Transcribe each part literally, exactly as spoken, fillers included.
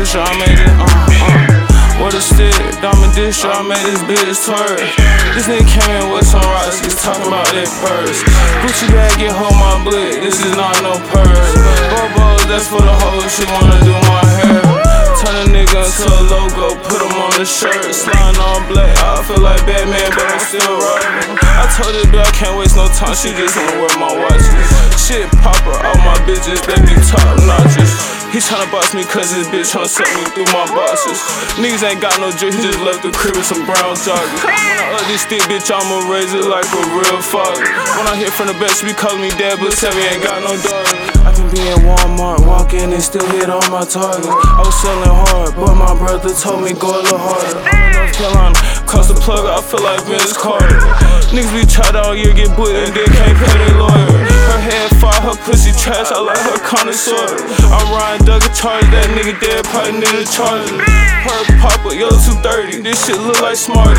dish, I made it. Uh, uh. What a stick, diamond dish, I made this bitch twerk. This nigga came in with some rocks, he's talking about that purse. Gucci bag, get hold my blick, this is not no purse. Bobos, that's for the hoes, she wanna do my hair. Turn a nigga into a logo, put him on the shirt. Sliding on black, I feel like Batman, but I'm still robbing. I told her, dude, I can't waste no time, she just wanna wear my watch. Shit popper, all my bitches, they be top notches. He tryna box me cause his bitch tryna suck me through my boxes. Niggas ain't got no drip, he just left the crib with some brown joggers. When I up this thick bitch, I'ma raise it like a real father. When I hit from the back, she be calling me dad, but tell me ain't got no daughter. I can be in Walmart, walking and still hit on my target. I was selling hard, but my brother told me go a little harder. I'm in North Carolina, cross the plug, I feel like Vince Carter. Niggas be tried all year, get put and then can't pay their lawyer. Her head fire, her pussy trash, I like her connoisseur. I'm riding Doug a charge, that nigga dead, probably need a charger. Her papa, yo two thirty, this shit look like Smarties.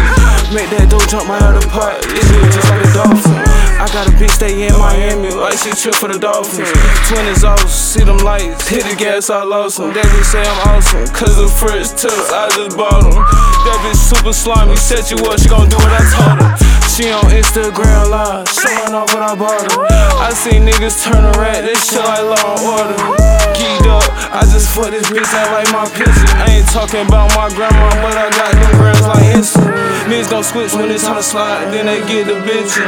Make that dough jump right out the pot, this shit just like a dolphin. I got a bitch stay in Miami, like she trip for the Dolphins. Twin is off, see them lights, hit the gas, I lost them. They just say I'm awesome, cause the first tips, I just bought them. That bitch super slimy, set you up, she gon' do what I told her. She on Instagram live, showing off what I bought her. I seen niggas turn a rat, this shit like Law and Order. Geeked up, I just fuck this bitch, ain't like my picture. I ain't talking about my grandma, but I got them girls like Insta. Niggas gon' switch when it's time to slide, then they get the bitchin'.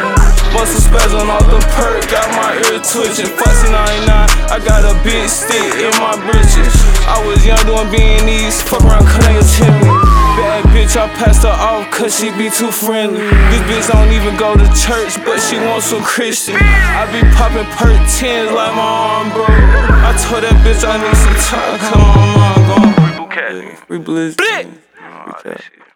Muscle spazzin' off the perk, got my ear twitchin'. Fussy ninety-nine, I got a big stick in my britches. I was young doing B and E's, fuck around cutting your chimney. Bad bitch, I passed her off cause she be too friendly. This bitch don't even go to church, but she wants some Christian. I be poppin' perk tens like my arm broke. I told that bitch I need some time, cause my mom gone. Reblitz. Blitz!